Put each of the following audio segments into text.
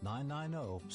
990.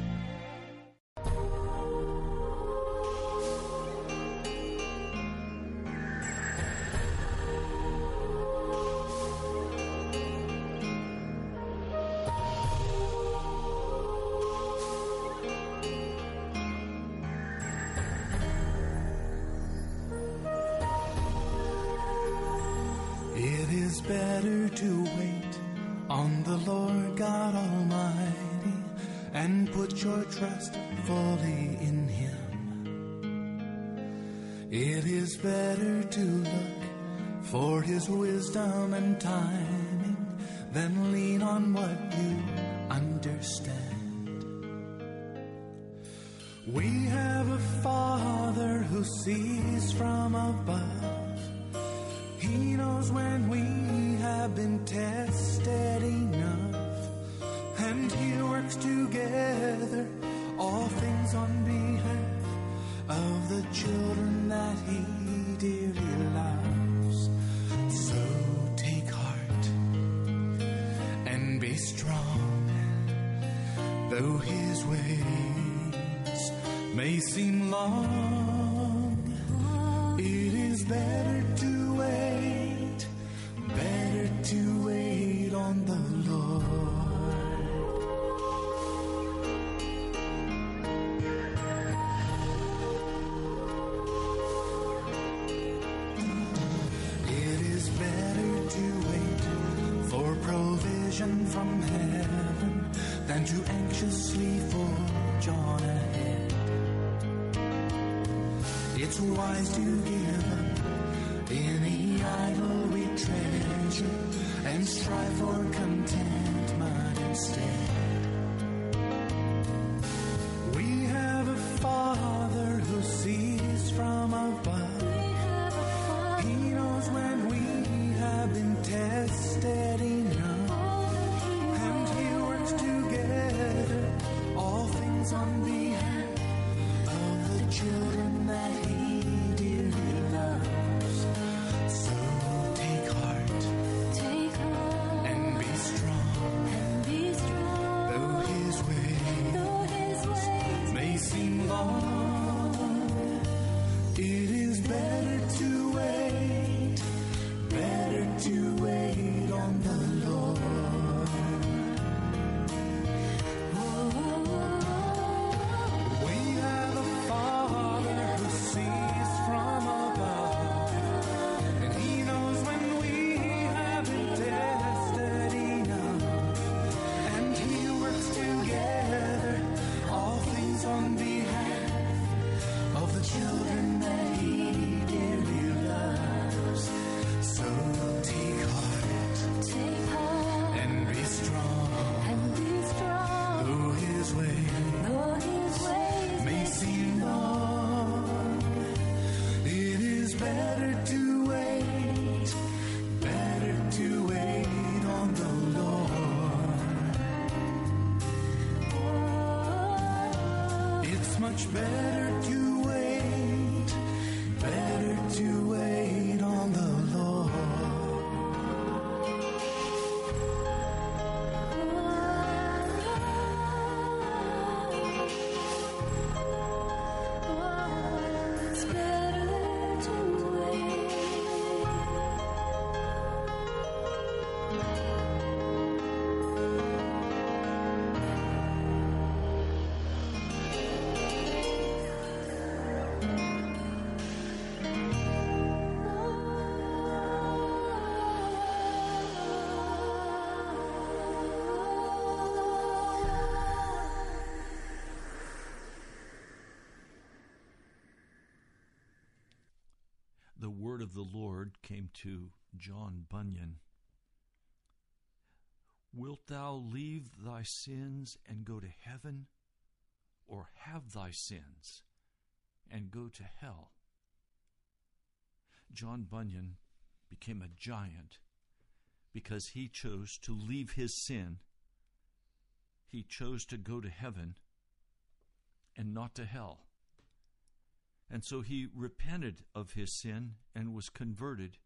Better to wait on the Lord God Almighty and put your trust fully in Him. It is better to look for His wisdom and timing than lean on what you understand. We have a Father who sees from above. He knows when we have been tested enough, and He works together all things on behalf of the children that He dearly loves. So take heart and be strong, though His ways may seem long. It is better to wait on the Lord. It is better to wait for provision from heaven than to anxiously forge ahead. It's wise to give up any idol we treasure and strive for contentment instead. We have a Father who sees from above. He knows when we have been tested enough, and He works together all things on behalf of the children that He The word of the Lord came to John Bunyan Wilt thou leave thy sins and go to heaven, or have thy sins and go to hell? John Bunyan became a giant because he chose to leave his sin. He chose to go to heaven and not to hell. And so he repented of his sin and was converted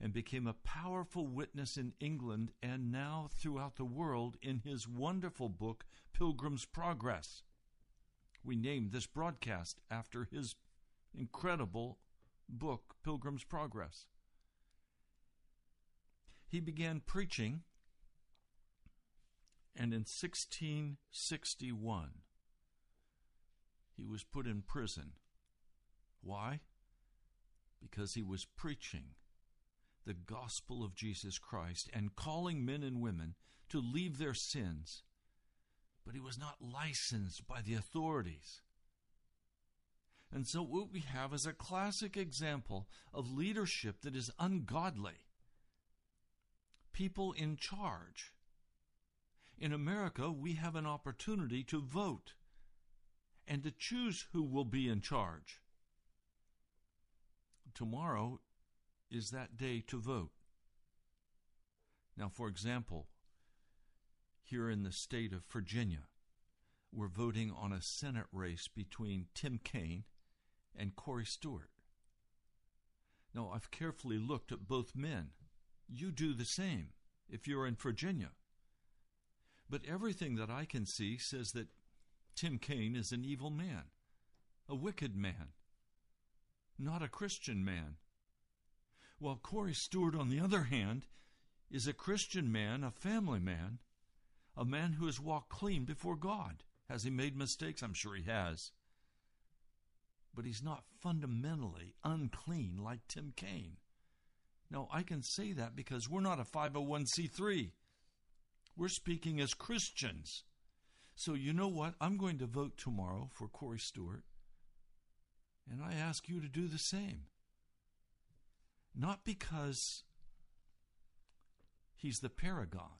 and became a powerful witness in England and now throughout the world in his wonderful book, Pilgrim's Progress. We named this broadcast after his incredible book, Pilgrim's Progress. He began preaching, and in 1661, he was put in prison. Why? Because he was preaching the gospel of Jesus Christ and calling men and women to leave their sins, but he was not licensed by the authorities. And so what we have is a classic example of leadership that is ungodly. People in charge. In America, we have an opportunity to vote and to choose who will be in charge. Tomorrow is that day to vote. Now, for example, here in the state of Virginia, we're voting on a Senate race between Tim Kaine and Corey Stewart. Now, I've carefully looked at both men. You do the same if you're in Virginia. But everything that I can see says that Tim Kaine is an evil man, a wicked man, not a Christian man. While Corey Stewart, on the other hand, is a Christian man, a family man, a man who has walked clean before God. Has he made mistakes? I'm sure he has. But he's not fundamentally unclean like Tim Kaine. Now, I can say that because we're not a 501c3. We're speaking as Christians. So you know what? I'm going to vote tomorrow for Corey Stewart, and I ask you to do the same. Not because he's the paragon,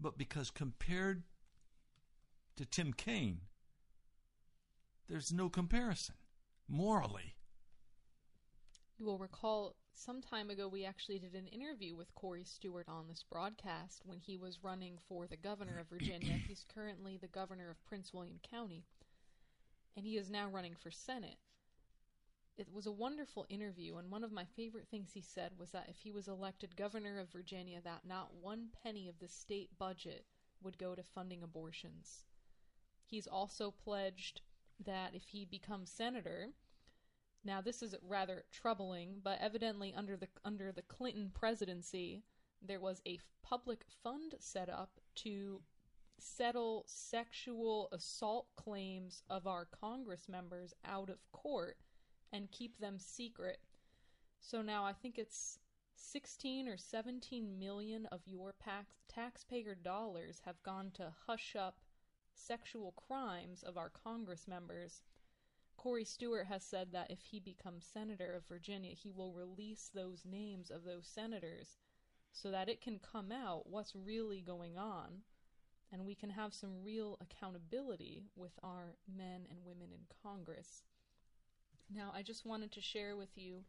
but because compared to Tim Kaine, there's no comparison, morally. You will recall some time ago we actually did an interview with Corey Stewart on this broadcast when he was running for the governor of Virginia. He's currently the governor of Prince William County, and he is now running for Senate. It was a wonderful interview, and one of my favorite things he said was that if he was elected governor of Virginia, that not one penny of the state budget would go to funding abortions. He's also pledged that if he becomes senator, now this is rather troubling, but evidently under the Clinton presidency, there was a public fund set up to settle sexual assault claims of our Congress members out of court and keep them secret. So now I think it's 16 or 17 million of your taxpayer dollars have gone to hush up sexual crimes of our Congress members. Corey Stewart has said that if he becomes senator of Virginia, he will release those names of those senators so that it can come out what's really going on, and we can have some real accountability with our men and women in Congress. Now, I just wanted to share with you,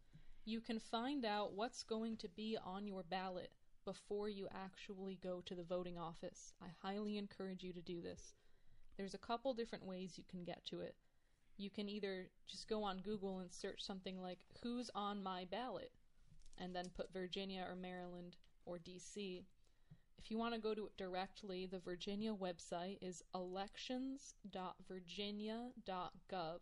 you can find out what's going to be on your ballot before you actually go to the voting office. I highly encourage you to do this. There's a couple different ways you can get to it. You can either just go on Google and search something like, who's on my ballot? And then put Virginia or Maryland or DC. If you want to go to it directly, the Virginia website is elections.virginia.gov.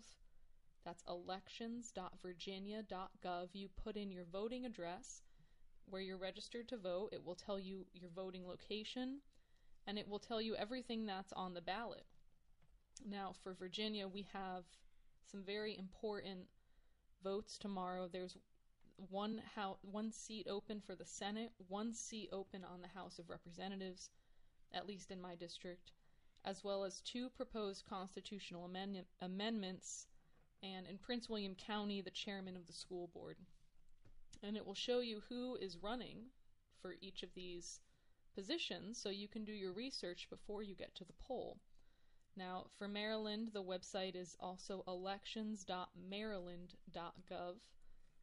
That's elections.virginia.gov. You put in your voting address where you're registered to vote. It will tell you your voting location, and it will tell you everything that's on the ballot. Now, for Virginia, we have some very important votes tomorrow. There's one seat open for the Senate, one seat open on the House of Representatives, at least in my district, as well as two proposed constitutional amendments, and in Prince William County, the chairman of the school board. And it will show you who is running for each of these positions so you can do your research before you get to the poll. Now, for Maryland, the website is also elections.maryland.gov.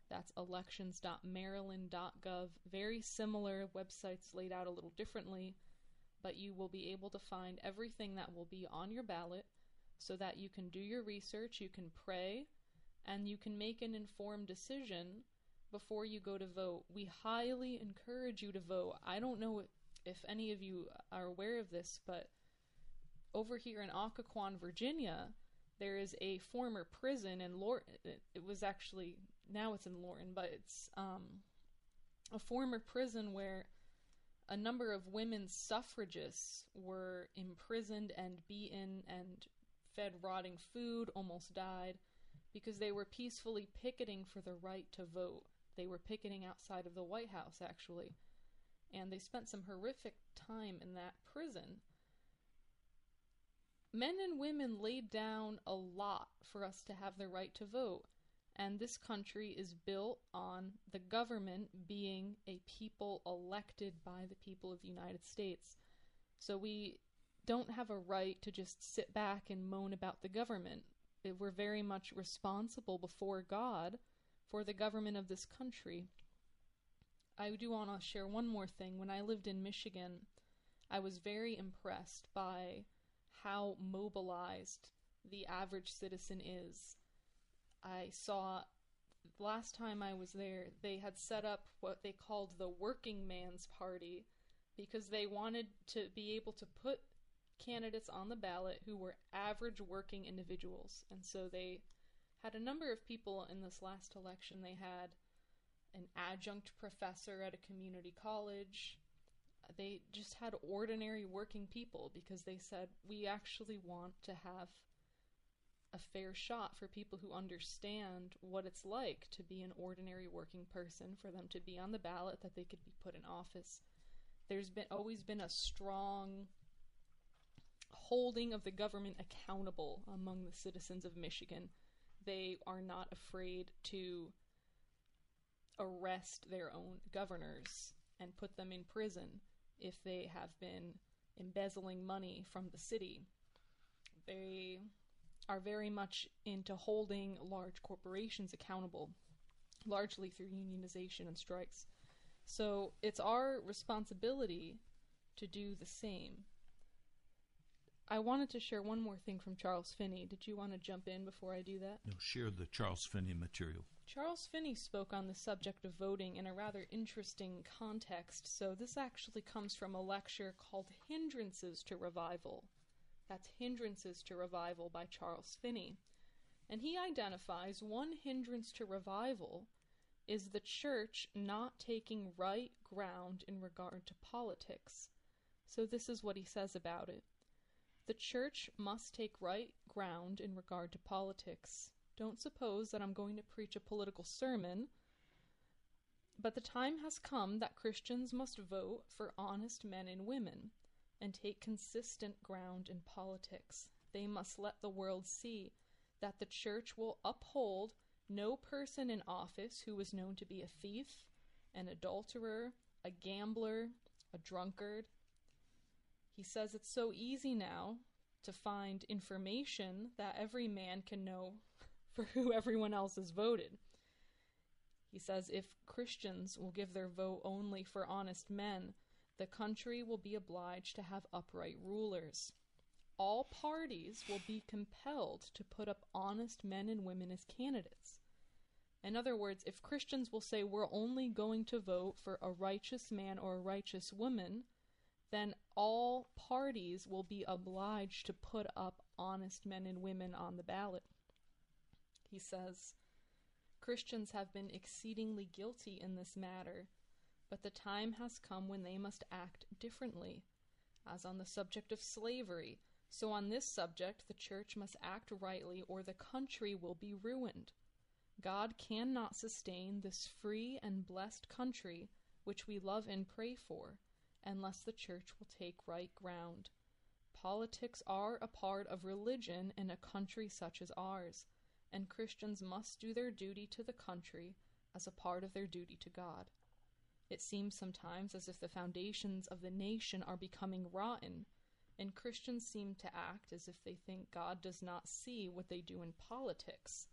That's elections.maryland.gov. Very similar websites laid out a little differently, but you will be able to find everything that will be on your ballot so that you can do your research, you can pray, and you can make an informed decision before you go to vote. We highly encourage you to vote. I don't know if any of you are aware of this, but over here in Occoquan, Virginia, there is a former prison in Lorton. It was actually, now it's in Lorton, but it's a former prison where a number of women suffragists were imprisoned and beaten and fed rotting food, almost died, because they were peacefully picketing for the right to vote. They were picketing outside of the White House, actually. And they spent some horrific time in that prison. Men and women laid down a lot for us to have the right to vote. And this country is built on the government being a people elected by the people of the United States. So we don't have a right to just sit back and moan about the government. We're very much responsible before God for the government of this country. I do want to share one more thing. When I lived in Michigan, I was very impressed by how mobilized the average citizen is. I saw last time I was there, they had set up what they called the working man's party because they wanted to be able to put candidates on the ballot who were average working individuals. And so they had a number of people in this last election. They had an adjunct professor at a community college. They just had ordinary working people because they said, we actually want to have a fair shot for people who understand what it's like to be an ordinary working person, for them to be on the ballot, that they could be put in office. There's been always been a strong holding of the government accountable among the citizens of Michigan. They are not afraid to arrest their own governors and put them in prison if they have been embezzling money from the city. They are very much into holding large corporations accountable, largely through unionization and strikes. So it's our responsibility to do the same. I wanted to share one more thing from Charles Finney. Did you want to jump in before I do that? No, share the Charles Finney material. Charles Finney spoke on the subject of voting in a rather interesting context. So this actually comes from a lecture called Hindrances to Revival. That's Hindrances to Revival by Charles Finney. And he identifies one hindrance to revival is the church not taking right ground in regard to politics. So this is what he says about it. The church must take right ground in regard to politics. Don't suppose that I'm going to preach a political sermon, but the time has come that Christians must vote for honest men and women and take consistent ground in politics. They must let the world see that the church will uphold no person in office who is known to be a thief, an adulterer, a gambler, a drunkard. He says it's so easy now to find information that every man can know for who everyone else has voted. He says if Christians will give their vote only for honest men, the country will be obliged to have upright rulers. All parties will be compelled to put up honest men and women as candidates. In other words, if Christians will say we're only going to vote for a righteous man or a righteous woman, then all parties will be obliged to put up honest men and women on the ballot. He says, Christians have been exceedingly guilty in this matter, but the time has come when they must act differently. As on the subject of slavery, so on this subject the church must act rightly or the country will be ruined. God cannot sustain this free and blessed country which we love and pray for, unless the church will take right ground. Politics are a part of religion in a country such as ours, and Christians must do their duty to the country as a part of their duty to God. It seems sometimes as if the foundations of the nation are becoming rotten, and Christians seem to act as if they think God does not see what they do in politics.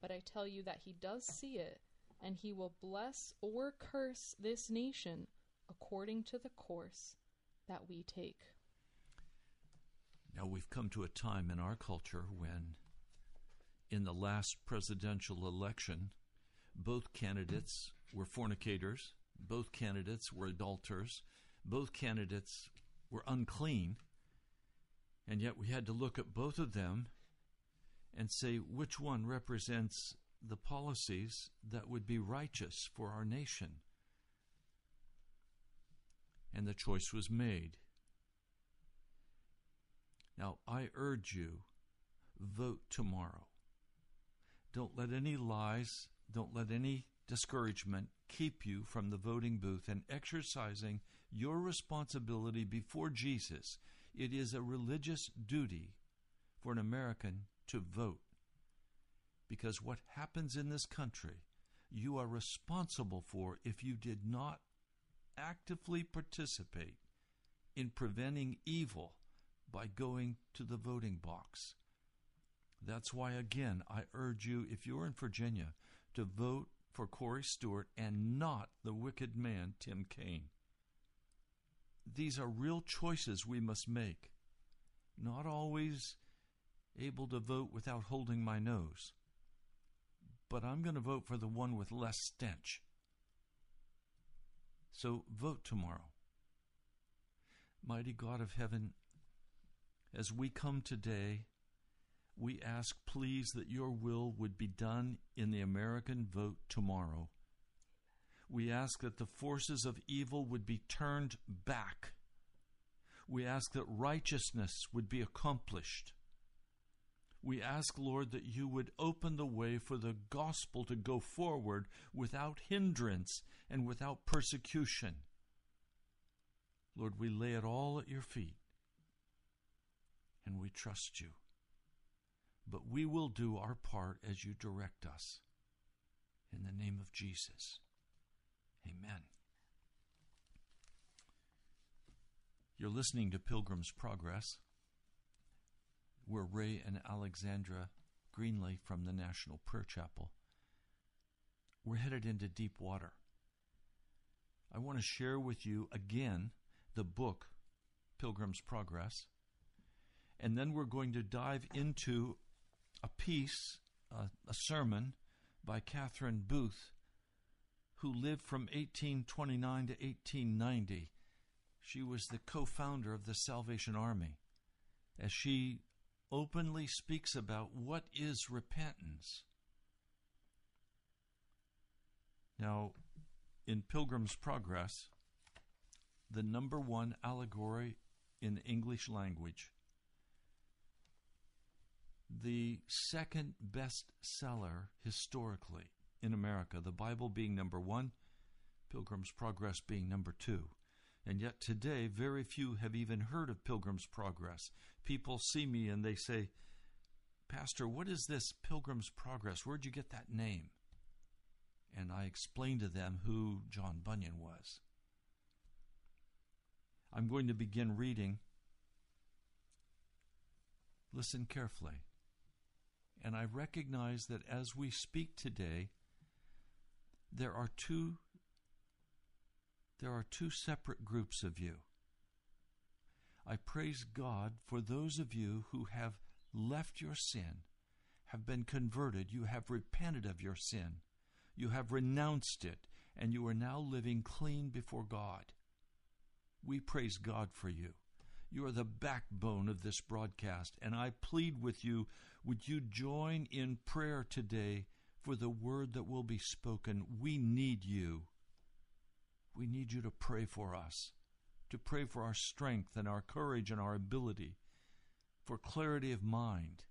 But I tell you that he does see it, and he will bless or curse this nation according to the course that we take. Now we've come to a time in our culture when, in the last presidential election, both candidates were fornicators, both candidates were adulterers, both candidates were unclean, and yet we had to look at both of them and say which one represents the policies that would be righteous for our nation. And the choice was made. Now, I urge you, vote tomorrow. Don't let any lies, don't let any discouragement keep you from the voting booth and exercising your responsibility before Jesus. It is a religious duty for an American to vote. Because what happens in this country, you are responsible for if you did not actively participate in preventing evil by going to the voting box. That's why, again, I urge you, if you're in Virginia, to vote for Corey Stewart and not the wicked man, Tim Kaine. These are real choices we must make. Not always able to vote without holding my nose. But I'm going to vote for the one with less stench. So vote tomorrow. Mighty God of heaven, as we come today, we ask, please, that your will would be done in the American vote tomorrow. We ask that the forces of evil would be turned back. We ask that righteousness would be accomplished. We ask, Lord, that you would open the way for the gospel to go forward without hindrance and without persecution. Lord, we lay it all at your feet, and we trust you. But we will do our part as you direct us. In the name of Jesus. Amen. You're listening to Pilgrim's Progress. We're Ray and Alexandra Greenlee from the National Prayer Chapel. We're headed into deep water. I want to share with you again the book, Pilgrim's Progress. And then we're going to dive into a piece, a sermon by Catherine Booth, who lived from 1829 to 1890. She was the co-founder of the Salvation Army. As she openly speaks about what is repentance. Now, in Pilgrim's Progress, the number one allegory in the English language, the second best seller historically in America, the Bible being number one, Pilgrim's Progress being number two. And yet today, very few have even heard of Pilgrim's Progress. People see me and they say, Pastor, what is this Pilgrim's Progress? Where'd you get that name? And I explain to them who John Bunyan was. I'm going to begin reading. Listen carefully. And I recognize that as we speak today, there are two separate groups of you. I praise God for those of you who have left your sin, have been converted, you have repented of your sin, you have renounced it, and you are now living clean before God. We praise God for you. You are the backbone of this broadcast, and I plead with you, would you join in prayer today for the word that will be spoken? We need you. We need you to pray for us, to pray for our strength and our courage and our ability, for clarity of mind.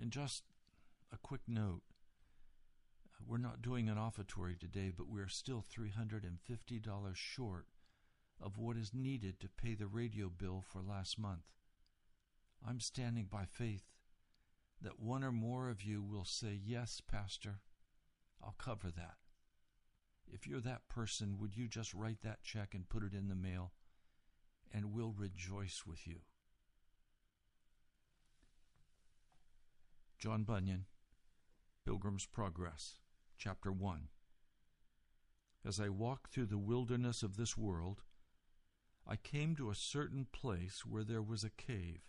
And just a quick note, we're not doing an offertory today, but we're still $350 short of what is needed to pay the radio bill for last month. I'm standing by faith that one or more of you will say, yes, Pastor, I'll cover that. If you're that person, would you just write that check and put it in the mail? And we'll rejoice with you. John Bunyan, Pilgrim's Progress, Chapter 1. As I walked through the wilderness of this world, I came to a certain place where there was a cave.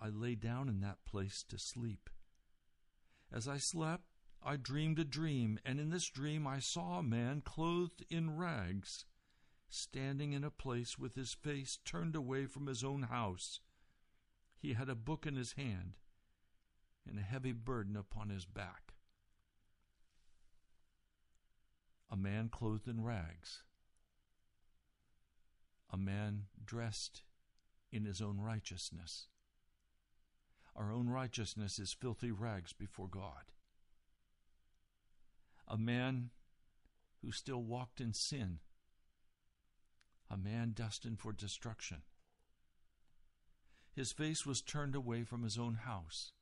I lay down in that place to sleep. As I slept, I dreamed a dream, and in this dream I saw a man clothed in rags, standing in a place with his face turned away from his own house. He had a book in his hand and a heavy burden upon his back. A man clothed in rags. A man dressed in his own righteousness. Our own righteousness is filthy rags before God. A man who still walked in sin. A man destined for destruction. His face was turned away from his own house.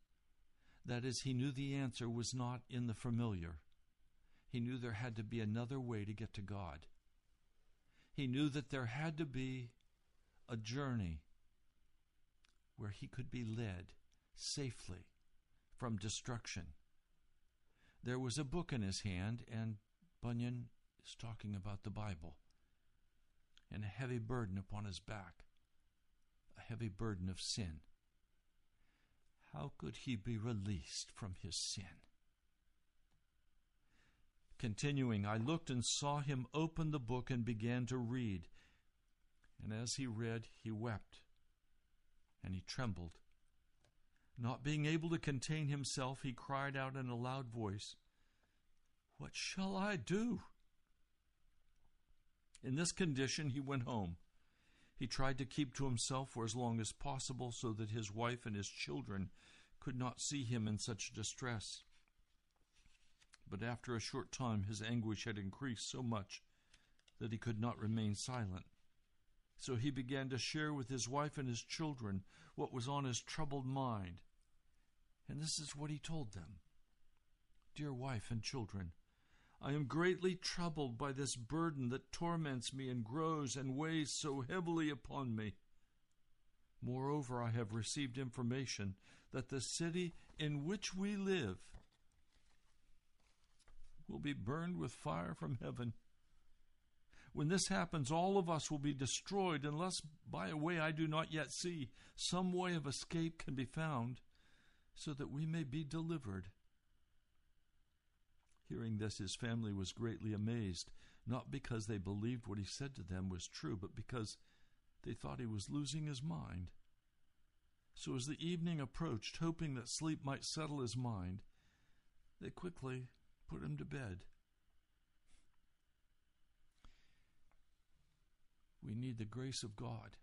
That is, he knew the answer was not in the familiar. He knew there had to be another way to get to God. He knew that there had to be a journey where he could be led safely from destruction. There was a book in his hand, and Bunyan is talking about the Bible, and a heavy burden upon his back, a heavy burden of sin. How could he be released from his sin? Continuing, I looked and saw him open the book and began to read. And as he read, he wept, and he trembled. Not being able to contain himself, he cried out in a loud voice, "What shall I do?" In this condition, he went home. He tried to keep to himself for as long as possible so that his wife and his children could not see him in such distress. But after a short time, his anguish had increased so much that he could not remain silent. So he began to share with his wife and his children what was on his troubled mind. And this is what he told them. Dear wife and children, I am greatly troubled by this burden that torments me and grows and weighs so heavily upon me. Moreover, I have received information that the city in which we live will be burned with fire from heaven. When this happens, all of us will be destroyed unless, by a way I do not yet see, some way of escape can be found so that we may be delivered. Hearing this, his family was greatly amazed, not because they believed what he said to them was true, but because they thought he was losing his mind. So as the evening approached, hoping that sleep might settle his mind, they quickly put him to bed. We need the grace of God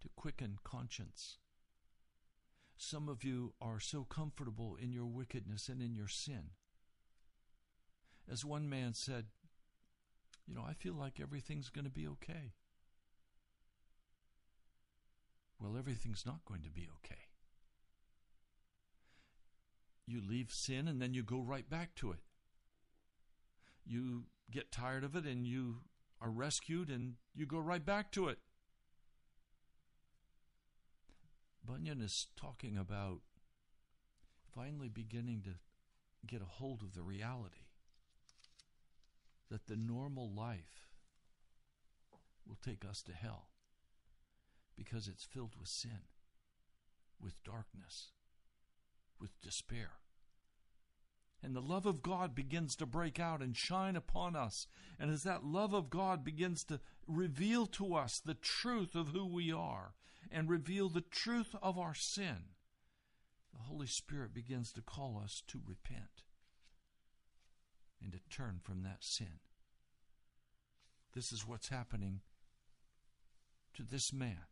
to quicken conscience. Some of you are so comfortable in your wickedness and in your sin. As one man said, I feel like everything's going to be okay. Well, everything's not going to be okay. You leave sin and then you go right back to it. You get tired of it and you are rescued and you go right back to it. Bunyan is talking about finally beginning to get a hold of the reality that the normal life will take us to hell because it's filled with sin, with darkness, with despair. And the love of God begins to break out and shine upon us. And as that love of God begins to reveal to us the truth of who we are and reveal the truth of our sin, the Holy Spirit begins to call us to repent and to turn from that sin. This is what's happening to this man.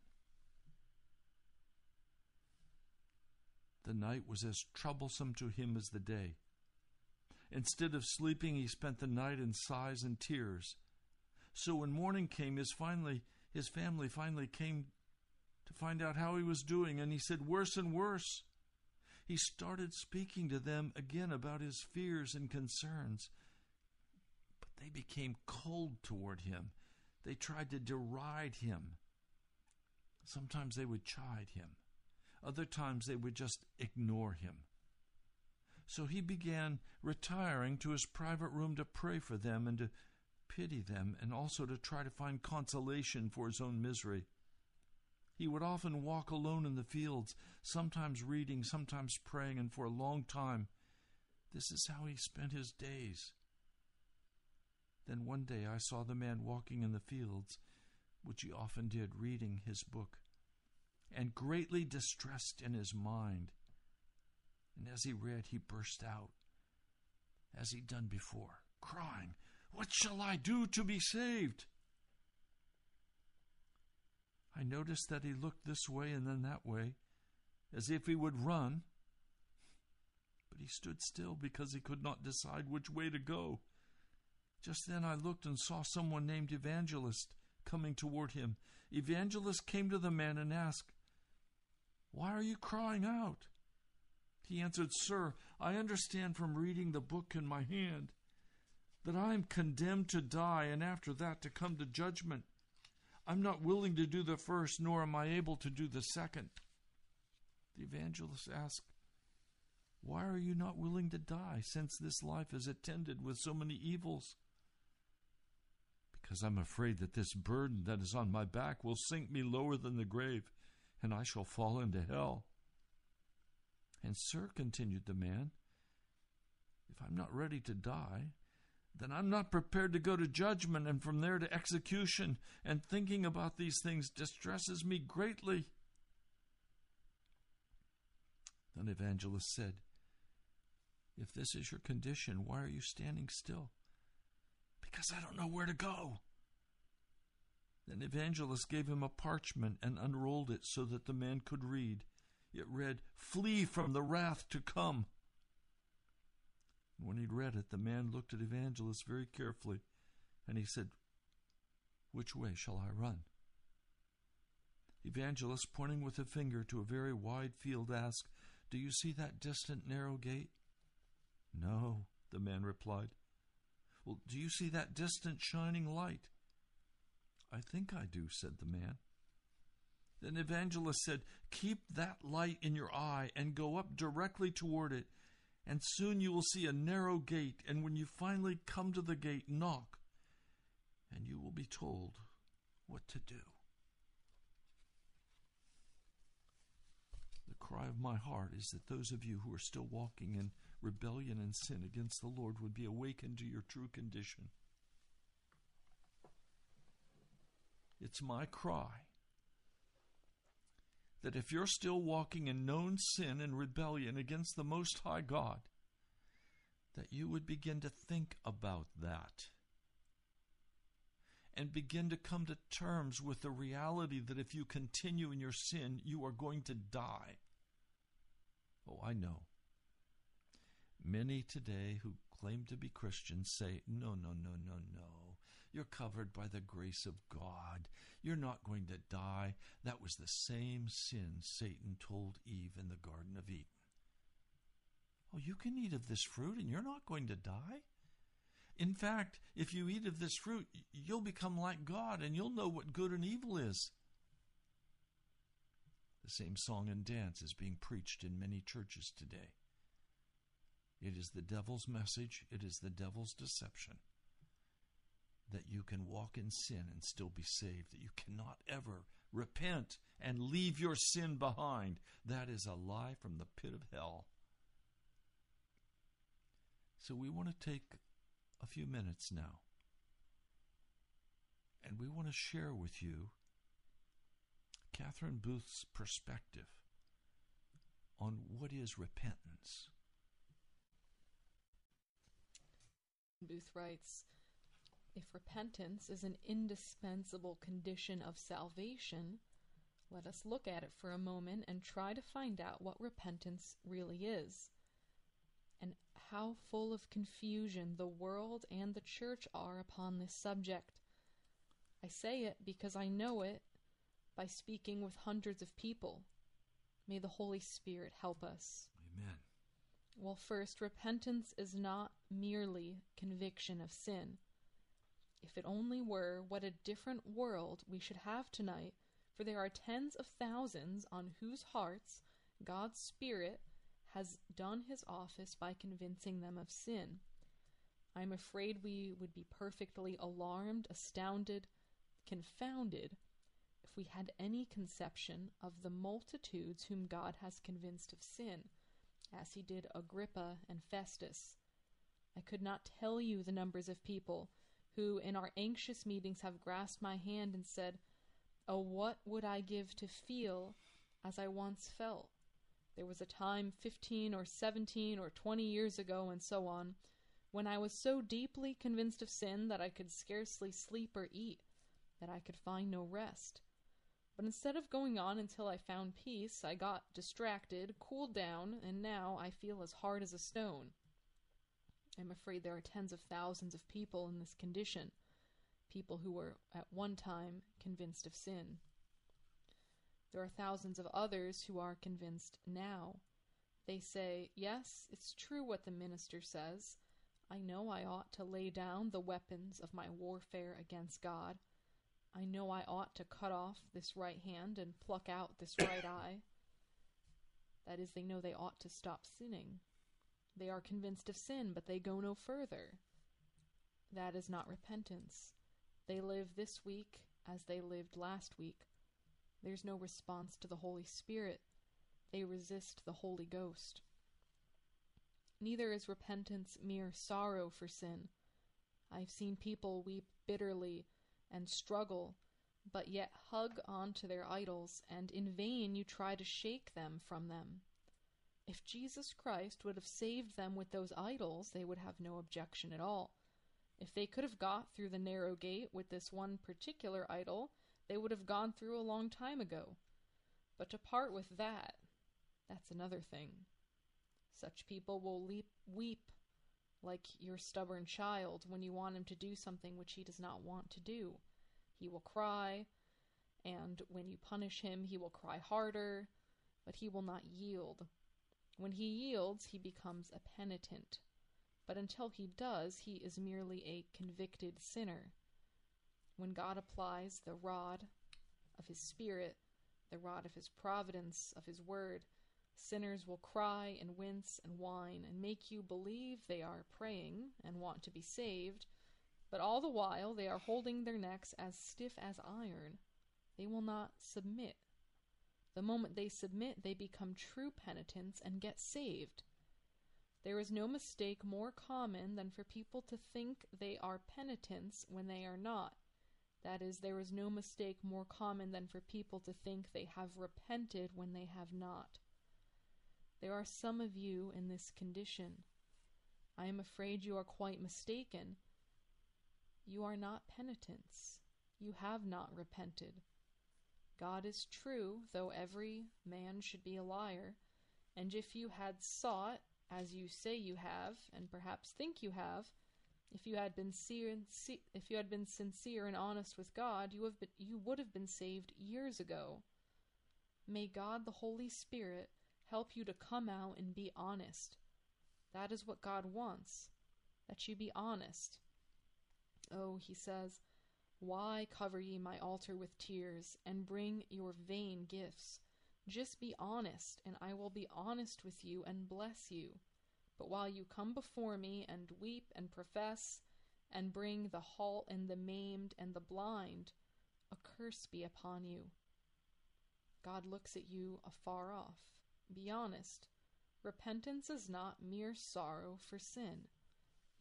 The night was as troublesome to him as the day. Instead of sleeping, he spent the night in sighs and tears. So when morning came, his family finally came to find out how he was doing, and he said, "Worse and worse." He started speaking to them again about his fears and concerns. They became cold toward him. They tried to deride him. Sometimes they would chide him. Other times they would just ignore him. So he began retiring to his private room to pray for them and to pity them, and also to try to find consolation for his own misery. He would often walk alone in the fields, sometimes reading, sometimes praying, and for a long time. This is how he spent his days. Then one day I saw the man walking in the fields, which he often did, reading his book, and greatly distressed in his mind. And as he read, he burst out, as he'd done before, crying, "What shall I do to be saved?" I noticed that he looked this way and then that way, as if he would run, but he stood still because he could not decide which way to go. Just then I looked and saw someone named Evangelist coming toward him. Evangelist came to the man and asked, "Why are you crying out?" He answered, "Sir, I understand from reading the book in my hand that I am condemned to die and after that to come to judgment. I'm not willing to do the first, nor am I able to do the second." The evangelist asked, "Why are you not willing to die, since this life is attended with so many evils?" "Because I'm afraid that this burden that is on my back will sink me lower than the grave, and I shall fall into hell." "And sir," continued the man, "if I'm not ready to die, then I'm not prepared to go to judgment and from there to execution, and thinking about these things distresses me greatly." Then Evangelist said, "If this is your condition, why are you standing still?" "Because I don't know where to go." Then Evangelist gave him a parchment and unrolled it so that the man could read. It read, "Flee from the wrath to come." When he'd read it, the man looked at Evangelist very carefully, and he said, "Which way shall I run?" Evangelist, pointing with a finger to a very wide field, asked, "Do you see that distant narrow gate?" "No," the man replied. "Well, do you see that distant shining light?" "I think I do," said the man. Then Evangelist said, "Keep that light in your eye and go up directly toward it. And soon you will see a narrow gate, and when you finally come to the gate, knock, and you will be told what to do." The cry of my heart is that those of you who are still walking in rebellion and sin against the Lord would be awakened to your true condition. It's my cry that if you're still walking in known sin and rebellion against the Most High God, that you would begin to think about that and begin to come to terms with the reality that if you continue in your sin, you are going to die. Oh, I know. Many today who claim to be Christians say, no. You're covered by the grace of God. You're not going to die. That was the same sin Satan told Eve in the Garden of Eden. Oh, you can eat of this fruit and you're not going to die. In fact, if you eat of this fruit, you'll become like God and you'll know what good and evil is. The same song and dance is being preached in many churches today. It is the devil's message. It is the devil's deception. That you can walk in sin and still be saved, that you cannot ever repent and leave your sin behind. That is a lie from the pit of hell. So we want to take a few minutes now, and we want to share with you Catherine Booth's perspective on what is repentance. Booth writes, "If repentance is an indispensable condition of salvation, let us look at it for a moment and try to find out what repentance really is, and how full of confusion the world and the church are upon this subject. I say it because I know it by speaking with hundreds of people. May the Holy Spirit help us." Amen. Well, first, repentance is not merely conviction of sin. If it only were, what a different world we should have tonight, for there are tens of thousands on whose hearts God's Spirit has done his office by convincing them of sin. I am afraid we would be perfectly alarmed, astounded, confounded, if we had any conception of the multitudes whom God has convinced of sin, as he did Agrippa and Festus. I could not tell you the numbers of people who in our anxious meetings have grasped my hand and said, "Oh, what would I give to feel as I once felt? There was a time 15 or 17 or 20 years ago and so on, when I was so deeply convinced of sin that I could scarcely sleep or eat, that I could find no rest. But instead of going on until I found peace, I got distracted, cooled down, and now I feel as hard as a stone." I'm afraid there are tens of thousands of people in this condition, people who were at one time convinced of sin. There are thousands of others who are convinced now. They say, "Yes, it's true what the minister says. I know I ought to lay down the weapons of my warfare against God. I know I ought to cut off this right hand and pluck out this right eye." That is, they know they ought to stop sinning. They are convinced of sin, but they go no further. That is not repentance. They live this week as they lived last week. There's no response to the Holy Spirit. They resist the Holy Ghost. Neither is repentance mere sorrow for sin. I've seen people weep bitterly and struggle, but yet hug on to their idols, and in vain you try to shake them from them. If Jesus Christ would have saved them with those idols, they would have no objection at all. If they could have got through the narrow gate with this one particular idol, they would have gone through a long time ago. But to part with that, that's another thing. Such people will weep like your stubborn child when you want him to do something which he does not want to do. He will cry, and when you punish him, he will cry harder, but he will not yield. When he yields, he becomes a penitent, but until he does, he is merely a convicted sinner. When God applies the rod of his Spirit, the rod of his providence, of his word, sinners will cry and wince and whine and make you believe they are praying and want to be saved, but all the while they are holding their necks as stiff as iron. They will not submit. The moment they submit, they become true penitents and get saved. There is no mistake more common than for people to think they are penitents when they are not. That is, there is no mistake more common than for people to think they have repented when they have not. There are some of you in this condition. I am afraid you are quite mistaken. You are not penitents. You have not repented. God is true, though every man should be a liar, and if you had sought, as you say you have, and perhaps think you have, if you had been sincere and honest with God, you would have been saved years ago. May God, the Holy Spirit, help you to come out and be honest. That is what God wants, that you be honest. Oh, he says, "Why cover ye my altar with tears, and bring your vain gifts? Just be honest, and I will be honest with you and bless you. But while you come before me and weep and profess, and bring the halt and the maimed and the blind, a curse be upon you." God looks at you afar off. Be honest. Repentance is not mere sorrow for sin.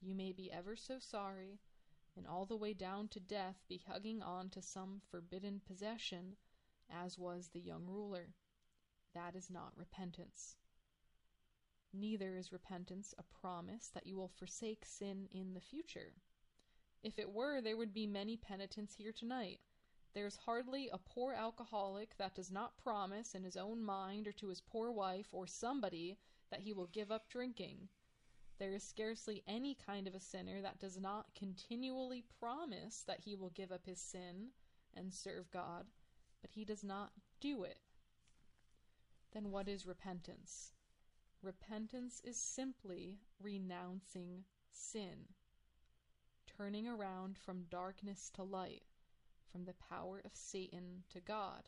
You may be ever so sorry, and all the way down to death be hugging on to some forbidden possession, as was the young ruler. That is not repentance. Neither is repentance a promise that you will forsake sin in the future. If it were, there would be many penitents here tonight. There is hardly a poor alcoholic that does not promise in his own mind or to his poor wife or somebody that he will give up drinking. There is scarcely any kind of a sinner that does not continually promise that he will give up his sin and serve God, but he does not do it. Then what is repentance? Repentance is simply renouncing sin. turning around from darkness to light, from the power of Satan to God.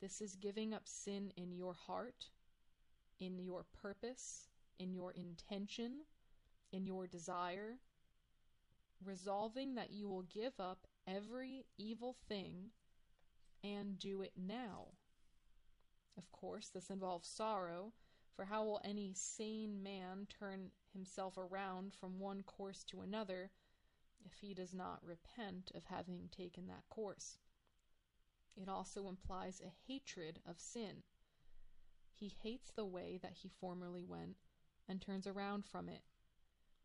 This is giving up sin in your heart, in your purpose, in your intention, in your desire. Resolving that you will give up every evil thing and do it now. Of course, this involves sorrow, for how will any sane man turn himself around from one course to another if he does not repent of having taken that course? It also implies a hatred of sin. He hates the way that he formerly went and turns around from it.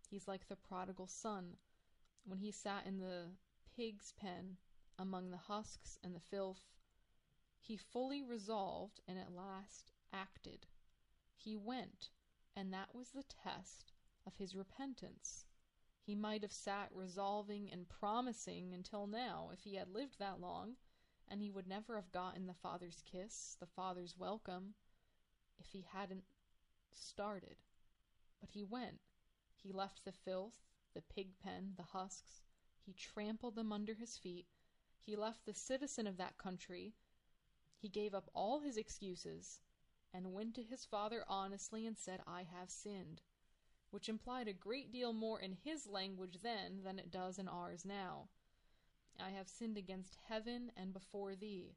He's like the prodigal son, when he sat in the pig's pen among the husks and the filth. He fully resolved and at last acted. He went, and that was the test of his repentance. He might have sat resolving and promising until now if he had lived that long, and he would never have gotten the Father's kiss, the Father's welcome, if he hadn't started. But he went. He left the filth, the pig pen, the husks. He trampled them under his feet. He left the citizen of that country. He gave up all his excuses and went to his Father honestly and said, "I have sinned," which implied a great deal more in his language then than it does in ours now. "I have sinned against heaven and before thee."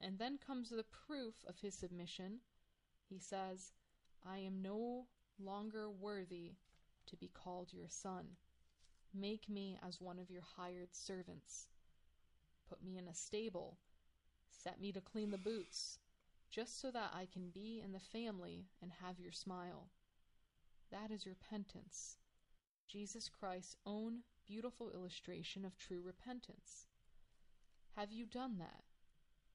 And then comes the proof of his submission. He says, "I am no longer worthy to be called your son. Make me as one of your hired servants. Put me in a stable. Set me to clean the boots, just so that I can be in the family and have your smile." That is repentance. Jesus Christ's own beautiful illustration of true repentance. Have you done that?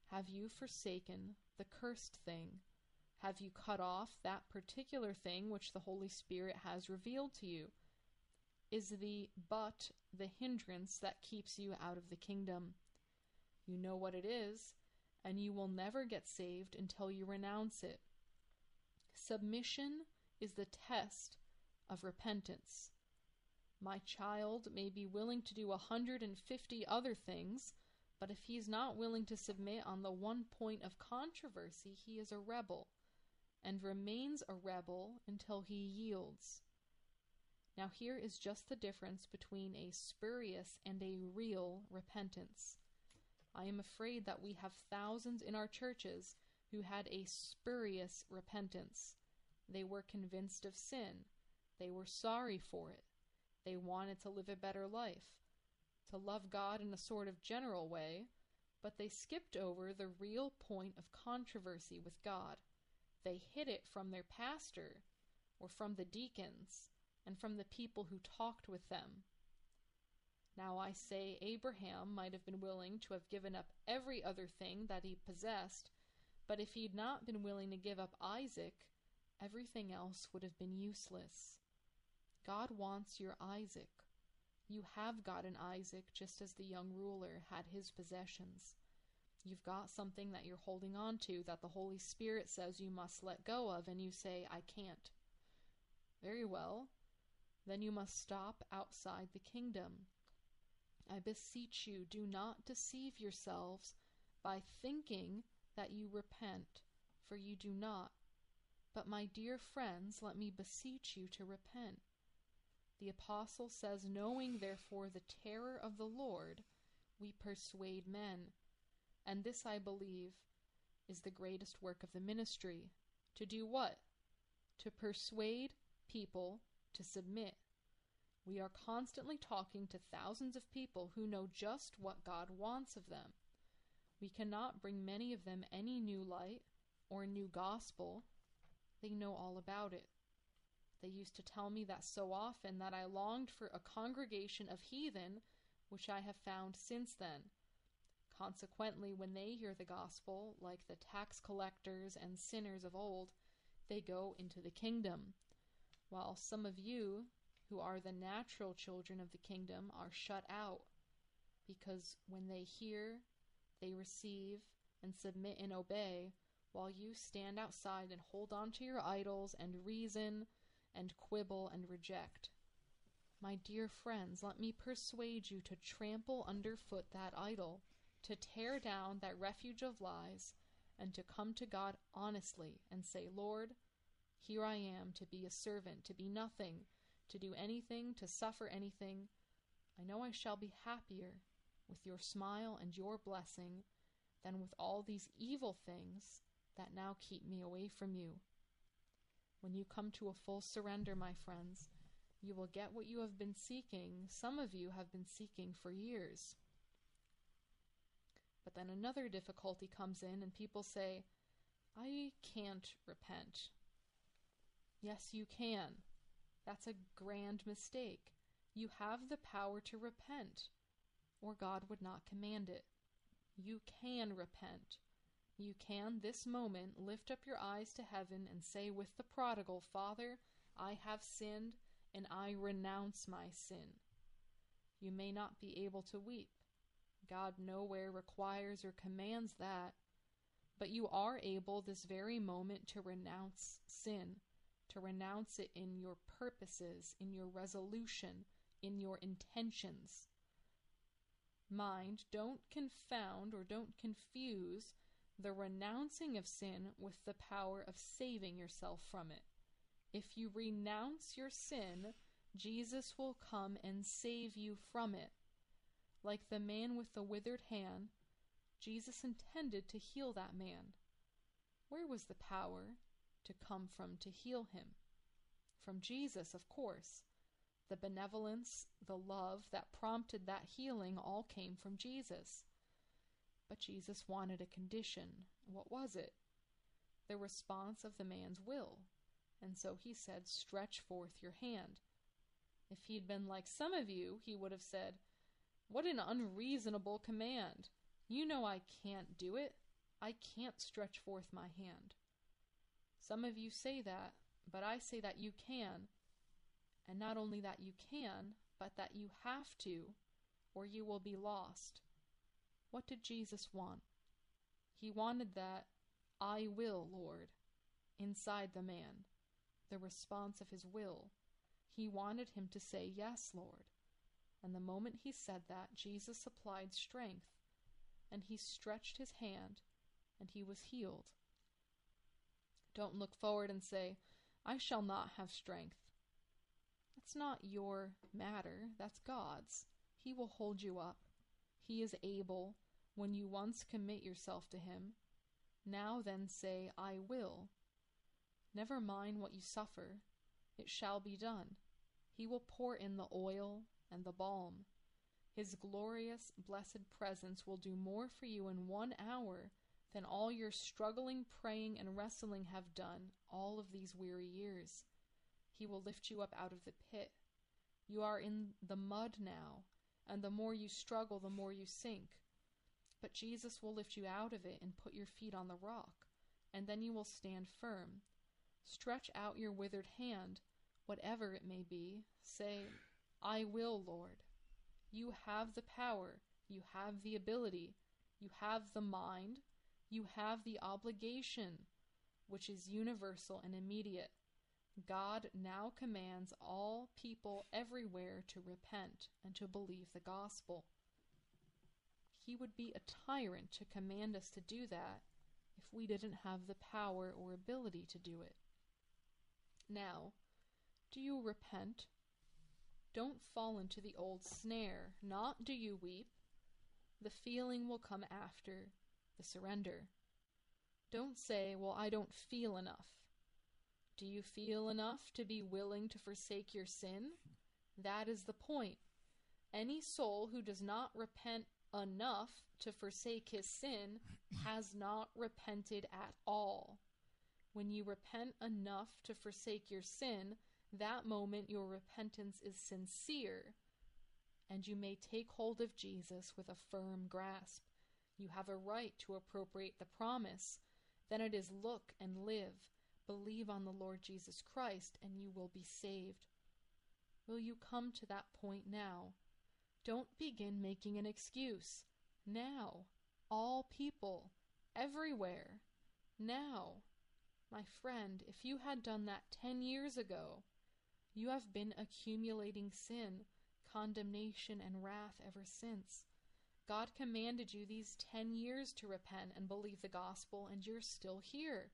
Have you forsaken the cursed thing? Have you cut off that particular thing which the Holy Spirit has revealed to you? Is the hindrance that keeps you out of the kingdom? You know what it is, and you will never get saved until you renounce it. Submission is the test of repentance. My child may be willing to do 150 other things, but if he's not willing to submit on the one point of controversy, he is a rebel, and remains a rebel until he yields. Now here is just the difference between a spurious and a real repentance. I am afraid that we have thousands in our churches who had a spurious repentance. They were convinced of sin. They were sorry for it. They wanted to live a better life, to love God in a sort of general way, but they skipped over the real point of controversy with God. They hid it from their pastor, or from the deacons, and from the people who talked with them. Now I say Abraham might have been willing to have given up every other thing that he possessed, but if he'd not been willing to give up Isaac, everything else would have been useless. God wants your Isaac. You have got an Isaac, just as the young ruler had his possessions. You've got something that you're holding on to that the Holy Spirit says you must let go of, and you say, "I can't." Very well. Then you must stop outside the kingdom. I beseech you, do not deceive yourselves by thinking that you repent, for you do not. But, my dear friends, let me beseech you to repent. The apostle says, "Knowing therefore the terror of the Lord, we persuade men." And this, I believe, is the greatest work of the ministry. To do what? To persuade people to submit. We are constantly talking to thousands of people who know just what God wants of them. We cannot bring many of them any new light or new gospel. They know all about it. They used to tell me that so often that I longed for a congregation of heathen, which I have found since then. Consequently, when they hear the gospel, like the tax collectors and sinners of old, they go into the kingdom, while some of you, who are the natural children of the kingdom, are shut out, because when they hear, they receive and submit and obey, while you stand outside and hold on to your idols and reason and quibble and reject. My dear friends, let me persuade you to trample underfoot that idol, to tear down that refuge of lies, and to come to God honestly and say, Lord, here I am to be a servant, to be nothing, to do anything, to suffer anything. I know I shall be happier with your smile and your blessing than with all these evil things that now keep me away from you. When you come to a full surrender, my friends, you will get what you have been seeking. Some of you have been seeking for years. But then another difficulty comes in and people say, I can't repent. Yes, you can. That's a grand mistake. You have the power to repent, or God would not command it. You can repent. You can, this moment, lift up your eyes to heaven and say with the prodigal, Father, I have sinned, and I renounce my sin. You may not be able to weep. God nowhere requires or commands that, but you are able this very moment to renounce sin, to renounce it in your purposes, in your resolution, in your intentions. Mind, don't confound or don't confuse the renouncing of sin with the power of saving yourself from it. If you renounce your sin, Jesus will come and save you from it. Like the man with the withered hand, Jesus intended to heal that man. Where was the power to come from to heal him? From Jesus, of course. The benevolence, the love that prompted that healing all came from Jesus. But Jesus wanted a condition. What was it? The response of the man's will. And so he said, stretch forth your hand. If he'd been like some of you, he would have said, what an unreasonable command. You know I can't do it. I can't stretch forth my hand. Some of you say that, but I say that you can. And not only that you can, but that you have to, or you will be lost. What did Jesus want? He wanted that, I will, Lord, inside the man, the response of his will. He wanted him to say, yes, Lord. And the moment he said that, Jesus supplied strength, and he stretched his hand, and he was healed. Don't look forward and say, I shall not have strength. That's not your matter, that's God's. He will hold you up. He is able, when you once commit yourself to him. Now then say, I will. Never mind what you suffer, it shall be done. He will pour in the oil and the balm. His glorious, blessed presence will do more for you in 1 hour than all your struggling, praying, and wrestling have done all of these weary years. He will lift you up out of the pit. You are in the mud now, and the more you struggle, the more you sink. But Jesus will lift you out of it and put your feet on the rock, and then you will stand firm. Stretch out your withered hand, whatever it may be. Say, I will, Lord. You have the power, you have the ability, you have the mind, you have the obligation, which is universal and immediate. God now commands all people everywhere to repent and to believe the gospel. He would be a tyrant to command us to do that if we didn't have the power or ability to do it. Now, do you repent? Don't fall into the old snare. Not do you weep. The feeling will come after the surrender. Don't say, well, I don't feel enough. Do you feel enough to be willing to forsake your sin? That is the point. Any soul who does not repent enough to forsake his sin has not repented at all. When you repent enough to forsake your sin, that moment your repentance is sincere, and you may take hold of Jesus with a firm grasp. You have a right to appropriate the promise. Then it is look and live. Believe on the Lord Jesus Christ, and you will be saved. Will you come to that point now? Don't begin making an excuse. Now. All people. Everywhere. Now. My friend, if you had done that 10 years ago, You have been accumulating sin, condemnation, and wrath ever since. God commanded you these 10 years to repent and believe the gospel, and you're still here.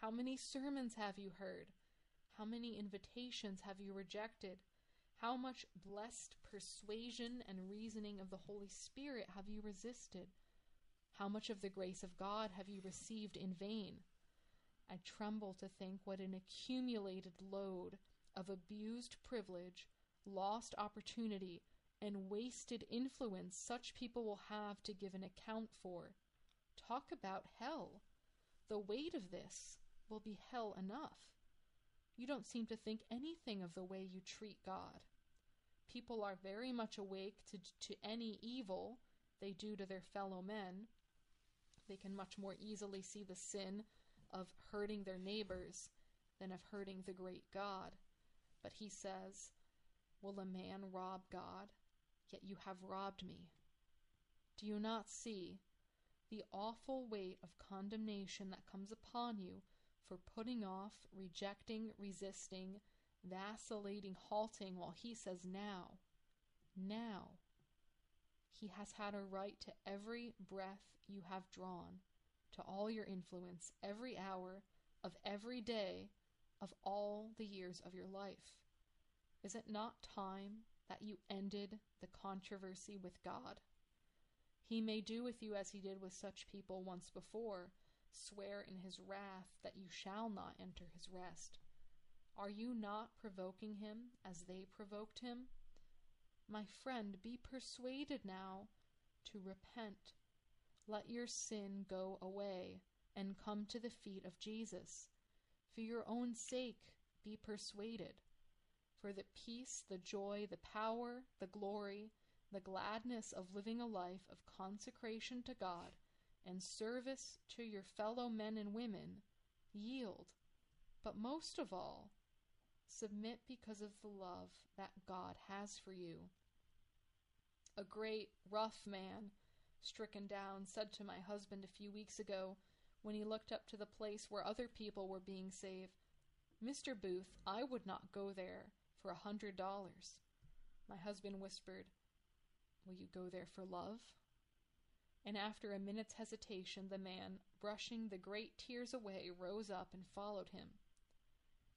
How many sermons have you heard? How many invitations have you rejected? How much blessed persuasion and reasoning of the Holy Spirit have you resisted? How much of the grace of God have you received in vain? I tremble to think what an accumulated load of abused privilege, lost opportunity, and wasted influence such people will have to give an account for. Talk about hell. The weight of this will be hell enough. You don't seem to think anything of the way you treat God. People are very much awake to any evil they do to their fellow men. They can much more easily see the sin of hurting their neighbors than of hurting the great God. But he says, "Will a man rob God? Yet you have robbed me." Do you not see the awful weight of condemnation that comes upon you for putting off, rejecting, resisting, vacillating, halting, while he says now, now? He has had a right to every breath you have drawn, to all your influence, every hour of every day, of all the years of your life. Is it not time that you ended the controversy with God? He may do with you as he did with such people once before, swear in his wrath that you shall not enter his rest. Are you not provoking him as they provoked him? My friend, be persuaded now to repent. Let your sin go away and come to the feet of Jesus. For your own sake, be persuaded. For the peace, the joy, the power, the glory, the gladness of living a life of consecration to God and service to your fellow men and women, yield. But most of all, submit because of the love that God has for you. A great, rough man, stricken down, said to my husband a few weeks ago, when he looked up to the place where other people were being saved, "Mr. Booth, I would not go there for $100. My husband whispered, "Will you go there for love?" And after a minute's hesitation, the man, brushing the great tears away, rose up and followed him.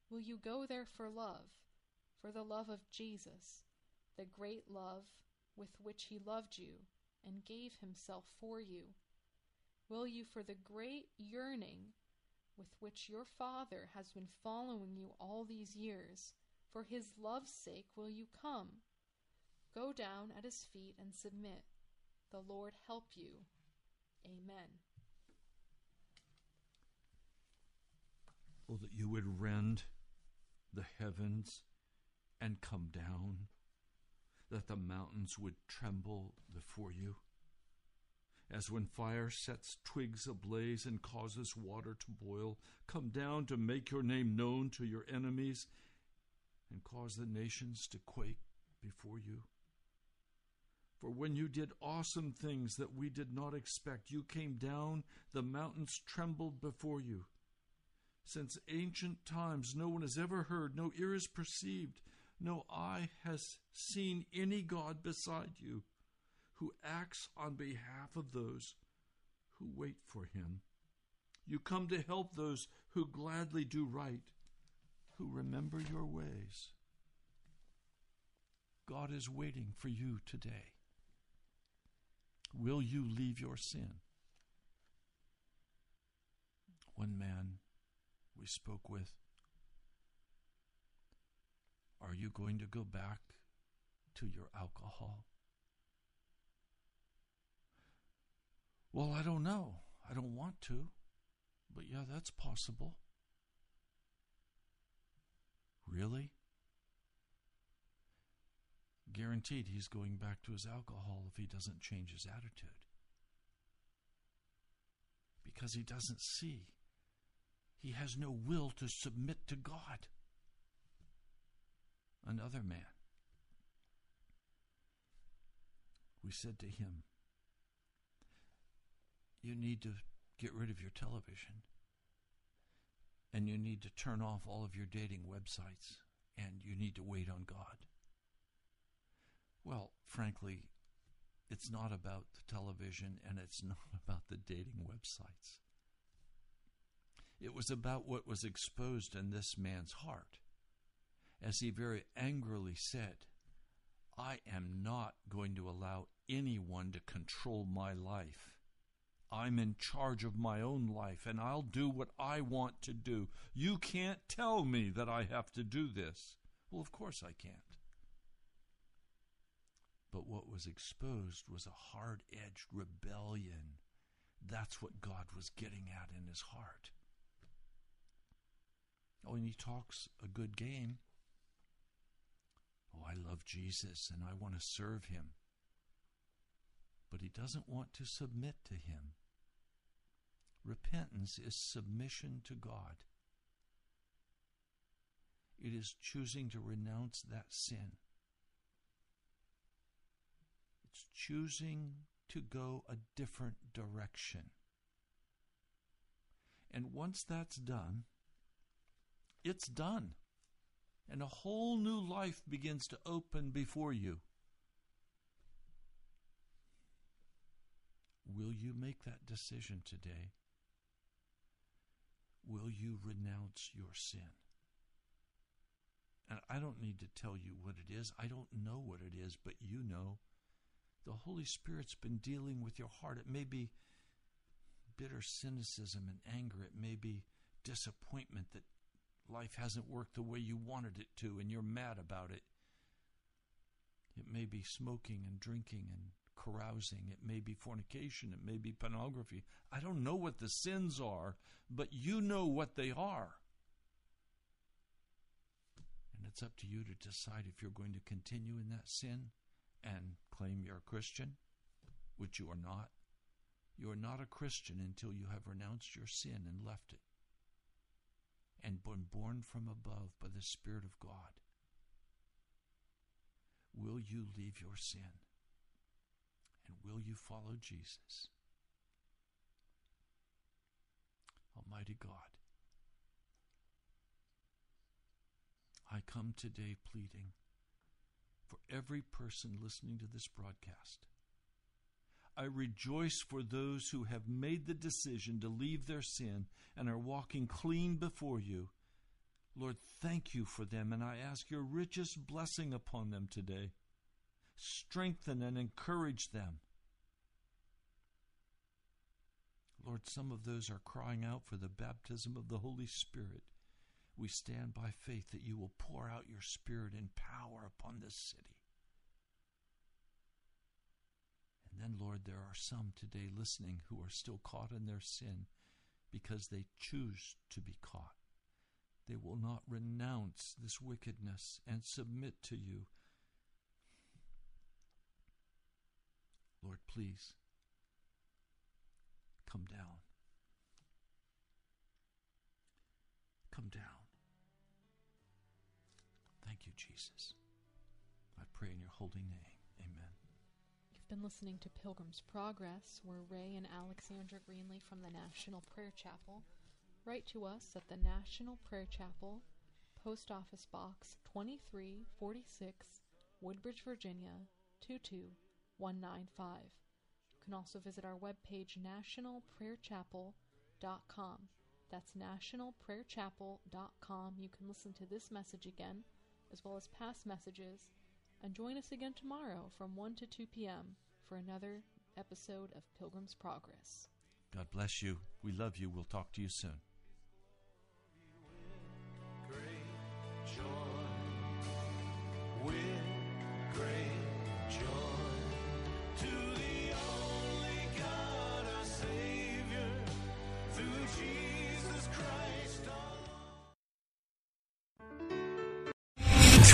Will you go there for love, for the love of Jesus, the great love with which he loved you and gave himself for you? Will you, for the great yearning with which your Father has been following you all these years, for his love's sake, will you come? Go down at his feet and submit. The Lord help you. Amen. Oh, that you would rend the heavens and come down, that the mountains would tremble before you. As when fire sets twigs ablaze and causes water to boil, come down to make your name known to your enemies and cause the nations to quake before you. For when you did awesome things that we did not expect, you came down, the mountains trembled before you. Since ancient times, no one has ever heard, no ear has perceived, no eye has seen any God beside you, who acts on behalf of those who wait for him. You come to help those who gladly do right, who remember your ways. God is waiting for you today. Will you leave your sin? One man we spoke with, are you going to go back to your alcohol? Well, I don't know. I don't want to. But yeah, that's possible. Really? Guaranteed he's going back to his alcohol if he doesn't change his attitude. Because he doesn't see. He has no will to submit to God. Another man. We said to him, you need to get rid of your television, and you need to turn off all of your dating websites and you need to wait on God. Well, frankly, it's not about the television, and it's not about the dating websites. It was about what was exposed in this man's heart, as he very angrily said, I am not going to allow anyone to control my life. I'm in charge of my own life, and I'll do what I want to do. You can't tell me that I have to do this. Well, of course I can't. But what was exposed was a hard-edged rebellion. That's what God was getting at in his heart. Oh, and he talks a good game. Oh, I love Jesus and I want to serve him. But he doesn't want to submit to him. Repentance is submission to God. It is choosing to renounce that sin. It's choosing to go a different direction. And once that's done, it's done. And a whole new life begins to open before you. Will you make that decision today? Will you renounce your sin? And I don't need to tell you what it is. I don't know what it is, but you know. The Holy Spirit's been dealing with your heart. It may be bitter cynicism and anger. It may be disappointment that life hasn't worked the way you wanted it to, and you're mad about it. It may be smoking and drinking and carousing. It may be fornication. It may be pornography. I don't know what the sins are, but you know what they are. And it's up to you to decide if you're going to continue in that sin and claim you're a Christian, which you are not. You are not a Christian until you have renounced your sin and left it, and been born from above by the Spirit of God. Will you leave your sin? And will you follow Jesus? Almighty God, I come today pleading for every person listening to this broadcast. I rejoice for those who have made the decision to leave their sin and are walking clean before you. Lord, thank you for them, and I ask your richest blessing upon them today. Strengthen and encourage them. Lord, some of those are crying out for the baptism of the Holy Spirit. We stand by faith that you will pour out your Spirit and power upon this city. And then, Lord, there are some today listening who are still caught in their sin because they choose to be caught. They will not renounce this wickedness and submit to you. Lord, please, come down. Come down. Thank you, Jesus. I pray in your holy name. Amen. Been listening to Pilgrim's Progress. We're Ray and Alexandra Greenlee from the National Prayer Chapel. Write to us at the National Prayer Chapel, Post Office Box 2346, Woodbridge, Virginia 22195. You can also visit our webpage, NationalPrayerChapel.com. That's NationalPrayerChapel.com. You can listen to this message again, as well as past messages, and join us again tomorrow from 1 to 2 p.m. for another episode of Pilgrim's Progress. God bless you. We love you. We'll talk to you soon. With great joy. With great joy.